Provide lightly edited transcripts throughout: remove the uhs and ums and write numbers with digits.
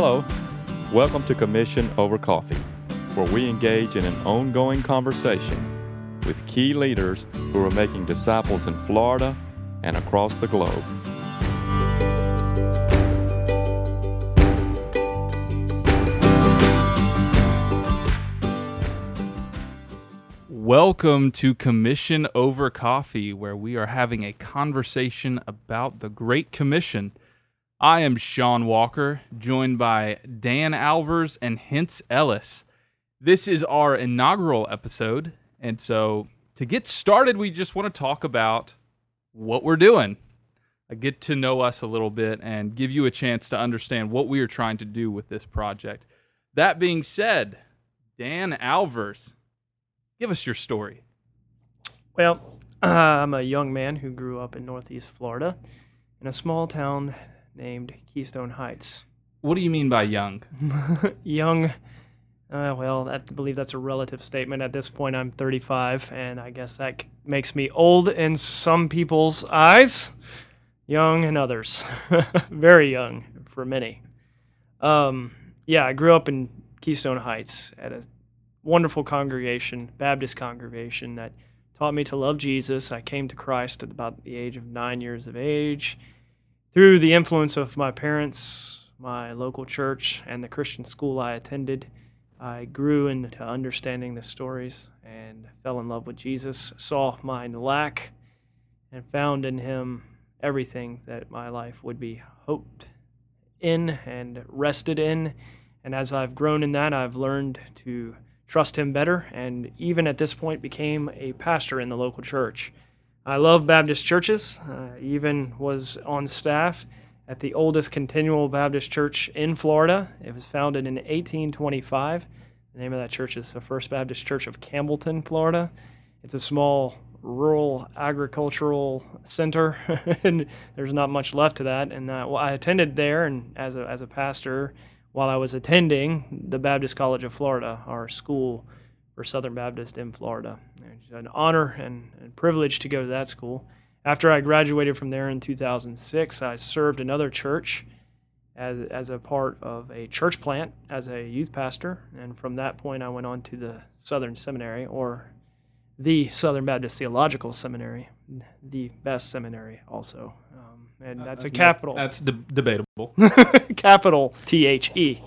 Hello, welcome to Commission Over Coffee, where we engage in an ongoing conversation with key leaders who are making disciples in Florida and across the globe. Welcome to Commission Over Coffee, where we are having a conversation about the Great Commission. I am Sean Walker, joined by Dan Alvers and Hintz Ellis. This is our inaugural episode, and so to get started, we just want to talk about what we're doing. Get to know us a little bit and give you a chance to understand what we are trying to do with this project. That being said, Dan Alvers, give us your story. Well, I'm a young man who grew up in Northeast Florida in a small town named Keystone Heights. What do you mean by young? Well, I believe that's a relative statement. At this point, I'm 35, and I guess that makes me old in some people's eyes, young in others. Very young for many. I grew up in Keystone Heights at a wonderful congregation, Baptist congregation, that taught me to love Jesus. I came to Christ at about the age of 9 years of age. Through the influence of my parents, my local church, and the Christian school I attended, I grew into understanding the stories and fell in love with Jesus, saw my lack, and found in him everything that my life would be hoped in and rested in. And as I've grown in that, I've learned to trust him better, and even at this point became a pastor in the local church. I love Baptist churches. I even was on staff at the oldest continual Baptist church in Florida. It was founded in 1825. The name of that church is the First Baptist Church of Campbellton, Florida. It's a small rural agricultural center, and there's not much left to that. And I attended there, and as a pastor, while I was attending the Baptist College of Florida, our school for Southern Baptist in Florida. It's an honor and privilege to go to that school. After I graduated from there in 2006, I served another church as a part of a church plant as a youth pastor, and from that point I went on to the Southern Seminary, or the Southern Baptist Theological Seminary, the best seminary also. And that's a capital. That's debatable. Capital T-H-E,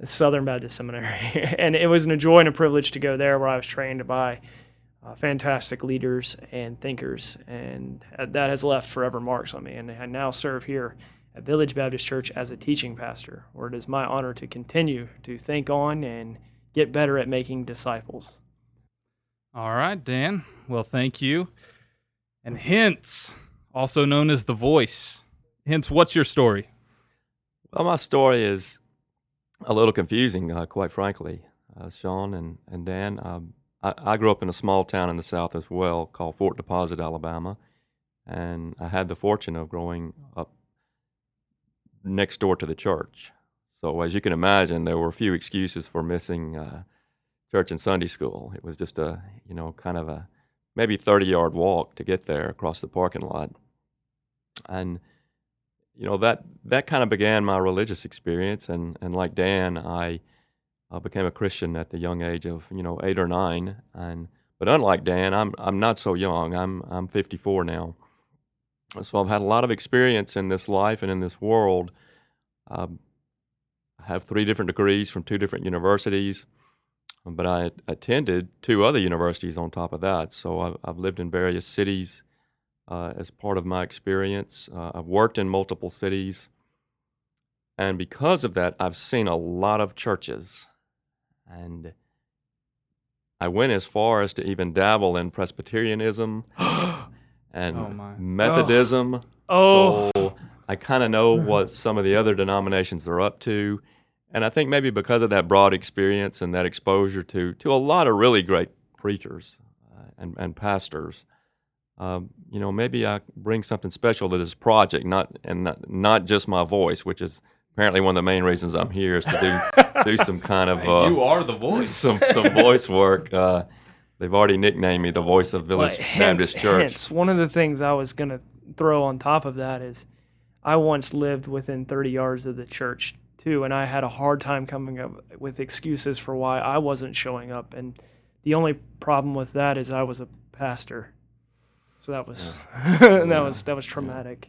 the Southern Baptist Seminary. And it was a joy and a privilege to go there, where I was trained by fantastic leaders and thinkers. And that has left forever marks on me. And I now serve here at Village Baptist Church as a teaching pastor, where it is my honor to continue to think on and get better at making disciples. All right, Dan. Well, thank you. And Hintz, also known as The Voice. Hintz, what's your story? Well, my story is a little confusing, quite frankly, Sean and Dan. I grew up in a small town in the South as well called Fort Deposit, Alabama, and I had the fortune of growing up next door to the church. So as you can imagine, there were few excuses for missing church and Sunday school. It was just a maybe 30-yard walk to get there across the parking lot. And, that kind of began my religious experience. And like Dan, I became a Christian at the young age of, 8 or 9. But unlike Dan, I'm not so young. I'm 54 now. So I've had a lot of experience in this life and in this world. I have 3 different degrees from 2 different universities, but I attended 2 other universities on top of that. So I've lived in various cities as part of my experience. I've worked in multiple cities. And because of that, I've seen a lot of churches. And I went as far as to even dabble in Presbyterianism and Methodism. Oh. So I kind of know what some of the other denominations are up to. And I think maybe because of that broad experience and that exposure to a lot of really great preachers and pastors, maybe I bring something special to this project, not just my voice, which is apparently one of the main reasons I'm here, is to do some kind of you are the voice, some voice work. They've already nicknamed me the voice of Village Baptist Church. One of the things I was going to throw on top of that is I once lived within 30 yards of the church too, and I had a hard time coming up with excuses for why I wasn't showing up. And the only problem with that is I was a pastor, so that was that was traumatic.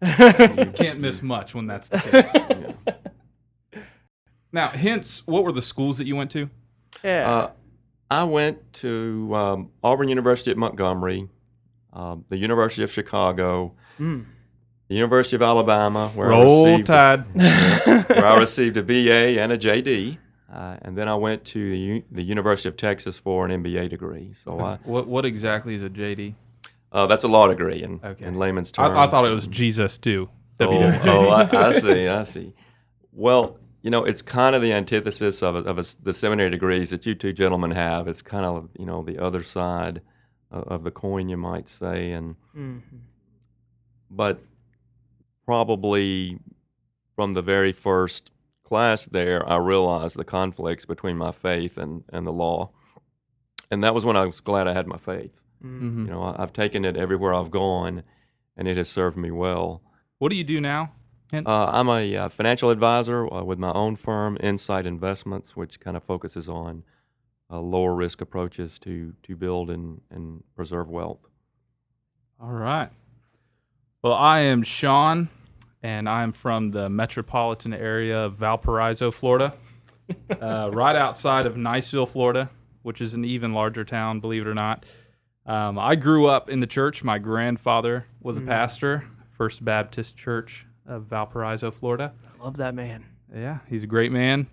Yeah. You can't miss much when that's the case. Yeah. Now, Hintz, what were the schools that you went to? Yeah, I went to Auburn University at Montgomery, the University of Chicago. Mm. The University of Alabama, where I received a BA and a JD, and then I went to the University of Texas for an MBA degree. So what exactly is a JD? That's a law degree in layman's terms. I thought it was Jesus too. I see. Well, you know, it's kind of the antithesis of the seminary degrees that you two gentlemen have. It's kind of, you know, the other side of the coin, you might say, and but. Probably from the very first class there, I realized the conflicts between my faith and the law. And that was when I was glad I had my faith. Mm-hmm. You know, I've taken it everywhere I've gone, and it has served me well. What do you do now? I'm a financial advisor with my own firm, Insight Investments, which kind of focuses on lower risk approaches to build and preserve wealth. All right. Well, I am Sean. And I'm from the metropolitan area of Valparaiso, Florida, right outside of Niceville, Florida, which is an even larger town, believe it or not. I grew up in the church. My grandfather was a pastor, First Baptist Church of Valparaiso, Florida. I love that man. Yeah, he's a great man.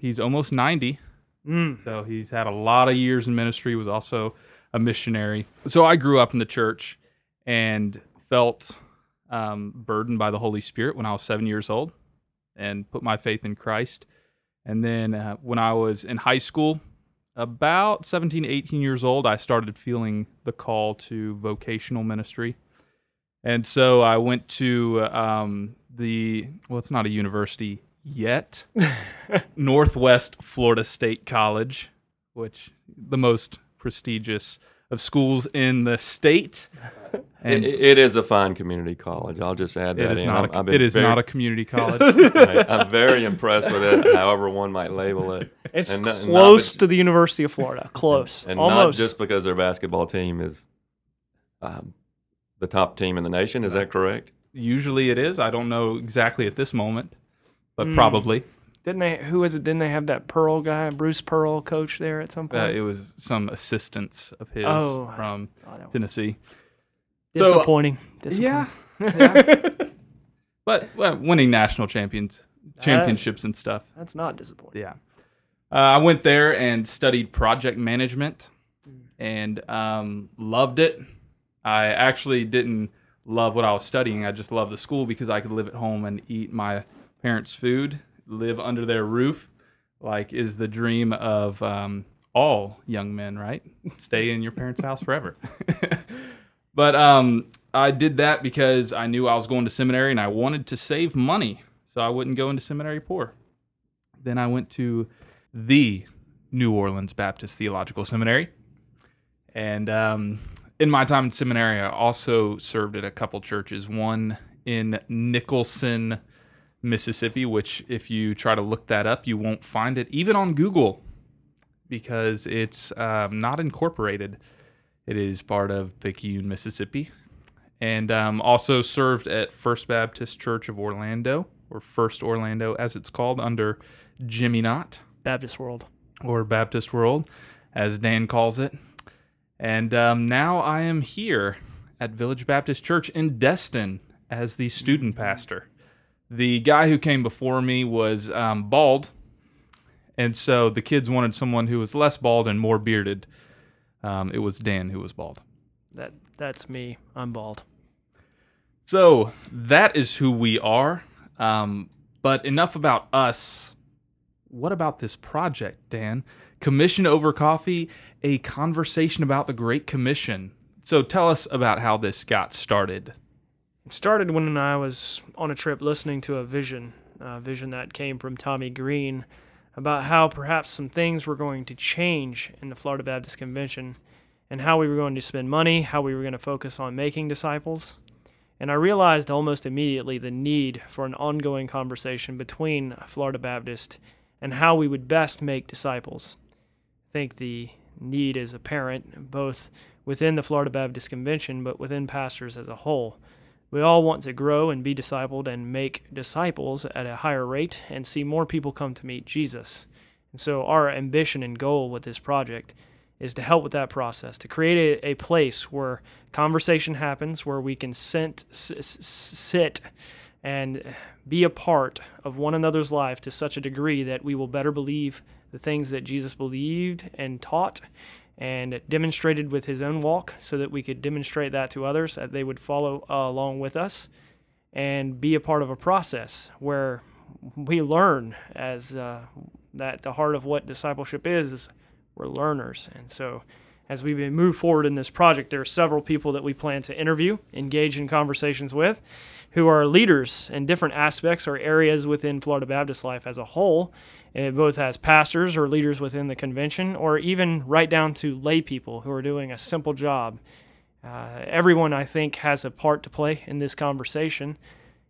He's almost 90, so he's had a lot of years in ministry, was also a missionary. So I grew up in the church and felt... burdened by the Holy Spirit when I was 7 years old and put my faith in Christ. And then when I was in high school, about 17, 18 years old, I started feeling the call to vocational ministry. And so I went to it's not a university yet, Northwest Florida State College, which the most prestigious of schools in the state. And it is a fine community college. I'll just add that in. It is not a community college. Right. I'm very impressed with it, however one might label it. It's close to the University of Florida. Close. And almost. Not just because their basketball team is the top team in the nation. Is that correct? Usually it is. I don't know exactly at this moment, but probably. Didn't they have that Pearl guy, Bruce Pearl, coach there at some point? It was some assistants of his from Tennessee. Disappointing. Yeah. But winning national championships and stuff. That's not disappointing. Yeah. I went there and studied project management and loved it. I actually didn't love what I was studying. I just loved the school because I could live at home and eat my parents' food, live under their roof, like is the dream of all young men, right? Stay in your parents' house forever. But I did that because I knew I was going to seminary and I wanted to save money so I wouldn't go into seminary poor. Then I went to the New Orleans Baptist Theological Seminary. And in my time in seminary, I also served at a couple churches, one in Nicholson, Mississippi, which if you try to look that up, you won't find it, even on Google, because it's not incorporated. It is part of Pickens, Mississippi, and also served at First Baptist Church of Orlando, or First Orlando, as it's called, under Jimmy Knott. Baptist World, as Dan calls it. And now I am here at Village Baptist Church in Destin as the student pastor. The guy who came before me was bald, and so the kids wanted someone who was less bald and more bearded. It was Dan who was bald. That's me. I'm bald. So that is who we are. But enough about us. What about this project, Dan? Commission Over Coffee, a conversation about the Great Commission. So tell us about how this got started. It started when I was on a trip listening to a vision that came from Tommy Green, about how perhaps some things were going to change in the Florida Baptist Convention and how we were going to spend money, how we were going to focus on making disciples. And I realized almost immediately the need for an ongoing conversation between Florida Baptist and how we would best make disciples. I think the need is apparent both within the Florida Baptist Convention, but within pastors as a whole. We all want to grow and be discipled and make disciples at a higher rate and see more people come to meet Jesus. And so our ambition and goal with this project is to help with that process, to create a place where conversation happens, where we can sit and be a part of one another's life to such a degree that we will better believe the things that Jesus believed and taught and demonstrated with his own walk, so that we could demonstrate that to others, that they would follow along with us and be a part of a process where we learn, as that the heart of what discipleship is we're learners. And so as we move forward in this project, there are several people that we plan to interview, engage in conversations with, who are leaders in different aspects or areas within Florida Baptist life as a whole, both as pastors or leaders within the convention, or even right down to lay people who are doing a simple job. Everyone, I think, has a part to play in this conversation,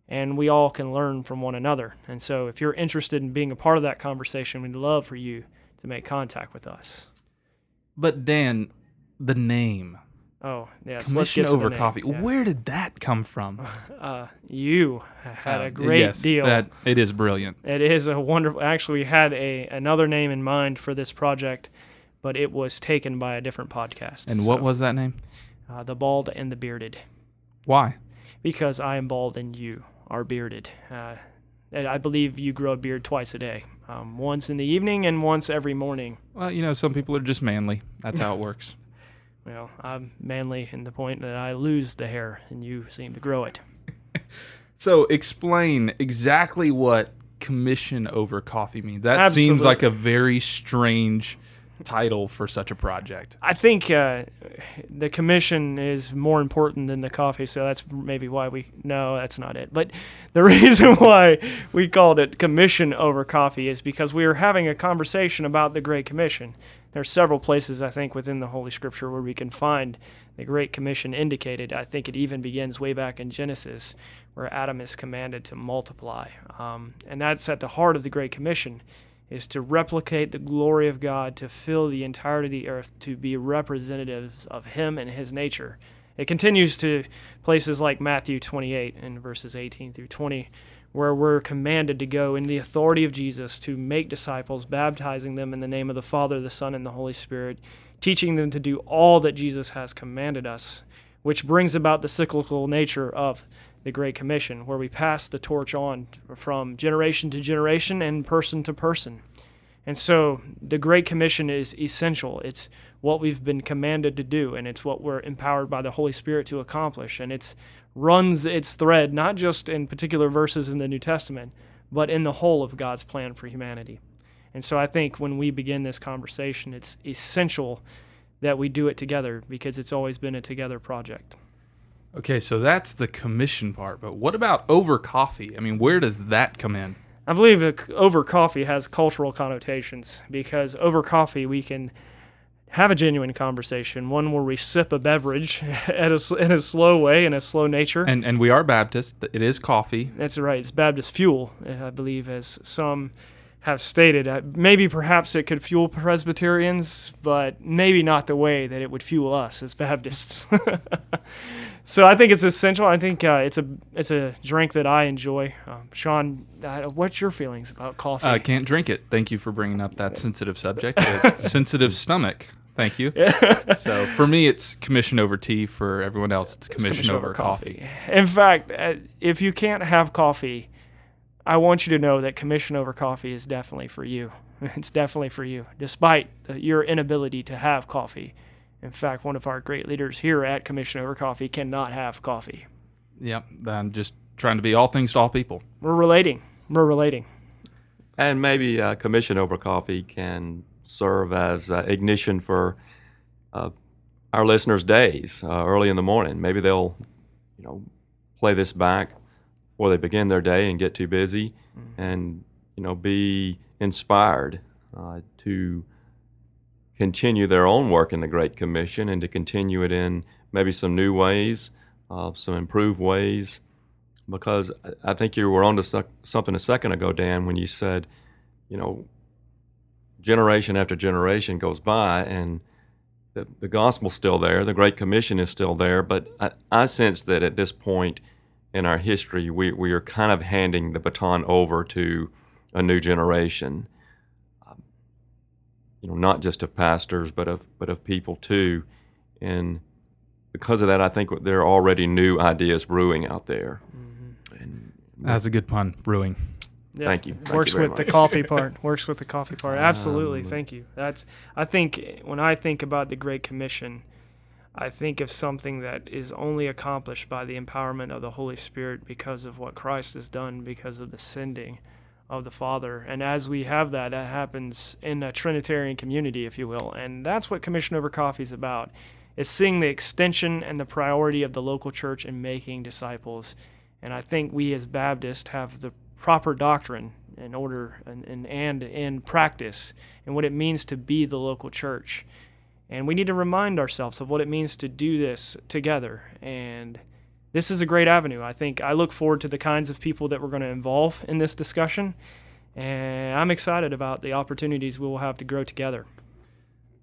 and we all can learn from one another. And so if you're interested in being a part of that conversation, we'd love for you to make contact with us. But Dan, the name. Oh, yes. Commission Let's get to over the name. Coffee. Yeah. Where did that come from? You had a great deal. It is brilliant. It is a wonderful. Actually, we had another name in mind for this project, but it was taken by a different podcast. And what was that name? The Bald and the Bearded. Why? Because I am bald and you are bearded. I believe you grow a beard twice a day. Once in the evening and once every morning. Well, some people are just manly. That's how it works. Well, I'm manly in the point that I lose the hair and you seem to grow it. So explain exactly what commission over coffee means. That Absolutely. Seems like a very strange title for such a project. I think the commission is more important than the coffee, so that's maybe why that's not it. But the reason why we called it commission over coffee is because we were having a conversation about the Great Commission. There are several places, I think, within the Holy Scripture where we can find the Great Commission indicated. I think it even begins way back in Genesis, where Adam is commanded to multiply. And that's at the heart of the Great Commission, is to replicate the glory of God, to fill the entirety of the earth, to be representatives of him and his nature. It continues to places like Matthew 28 and verses 18 through 20, where we're commanded to go in the authority of Jesus to make disciples, baptizing them in the name of the Father, the Son, and the Holy Spirit, teaching them to do all that Jesus has commanded us, which brings about the cyclical nature of the Great Commission, where we pass the torch on from generation to generation and person to person. And so the Great Commission is essential. It's what we've been commanded to do, and it's what we're empowered by the Holy Spirit to accomplish. And it runs its thread, not just in particular verses in the New Testament, but in the whole of God's plan for humanity. And so I think when we begin this conversation, it's essential that we do it together, because it's always been a together project. Okay, so that's the commission part, but what about over coffee? I mean, where does that come in? I believe over coffee has cultural connotations, because over coffee we can have a genuine conversation, one where we sip a beverage in a slow way, in a slow nature. And we are Baptist. It is coffee. That's right. It's Baptist fuel, I believe, as some have stated. Maybe perhaps it could fuel Presbyterians, but maybe not the way that it would fuel us as Baptists. So I think it's essential. I think it's a drink that I enjoy. Sean, what's your feelings about coffee? I can't drink it. Thank you for bringing up that sensitive subject. Sensitive stomach. Thank you. Yeah. So for me, it's commission over tea. For everyone else, it's commission over coffee. In fact, if you can't have coffee, I want you to know that commission over coffee is definitely for you. It's definitely for you, despite your inability to have coffee. In fact, one of our great leaders here at Commission Over Coffee cannot have coffee. Yep, I'm just trying to be all things to all people. We're relating. And maybe Commission Over Coffee can serve as ignition for our listeners' days early in the morning. Maybe they'll, play this back before they begin their day and get too busy, and be inspired to continue their own work in the Great Commission and to continue it in maybe some new ways, some improved ways? Because I think you were on to something a second ago, Dan, when you said, you know, generation after generation goes by and the gospel's still there, the Great Commission is still there, but I sense that at this point in our history, we are kind of handing the baton over to a new generation, you know, not just of pastors, but of people too. And because of that, I think there are already new ideas brewing out there. Mm-hmm. And that's a good pun, brewing. Yeah. Thank you. Works with the coffee part. Works with the coffee part. Absolutely. Thank you. I think when I think about the Great Commission, I think of something that is only accomplished by the empowerment of the Holy Spirit because of what Christ has done, because of the sending of the Father. And as we have that, that happens in a Trinitarian community, if you will. And that's what Commission Over Coffee is about. It's seeing the extension and the priority of the local church in making disciples. And I think we as Baptists have the proper doctrine in order and in practice and what it means to be the local church. And we need to remind ourselves of what it means to do this together. And this is a great avenue. I think I look forward to the kinds of people that we're going to involve in this discussion. And I'm excited about the opportunities we will have to grow together.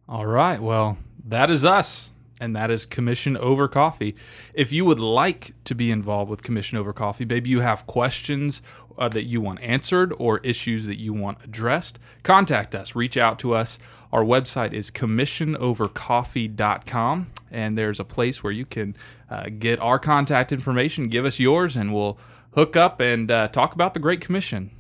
All right. Well, that is us. And that is Commission Over Coffee. If you would like to be involved with Commission Over Coffee, maybe you have questions that you want answered or issues that you want addressed, contact us, reach out to us. Our website is commissionovercoffee.com, and there's a place where you can get our contact information, give us yours, and we'll hook up and talk about the Great Commission.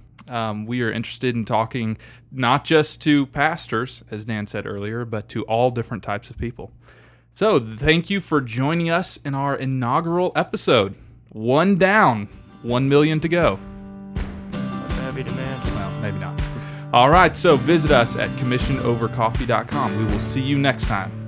We are interested in talking not just to pastors, as Dan said earlier, but to all different types of people. So, thank you for joining us in our inaugural episode. One down, 1 million to go. That's a heavy demand. Well, maybe not. All right, so visit us at commissionovercoffee.com. We will see you next time.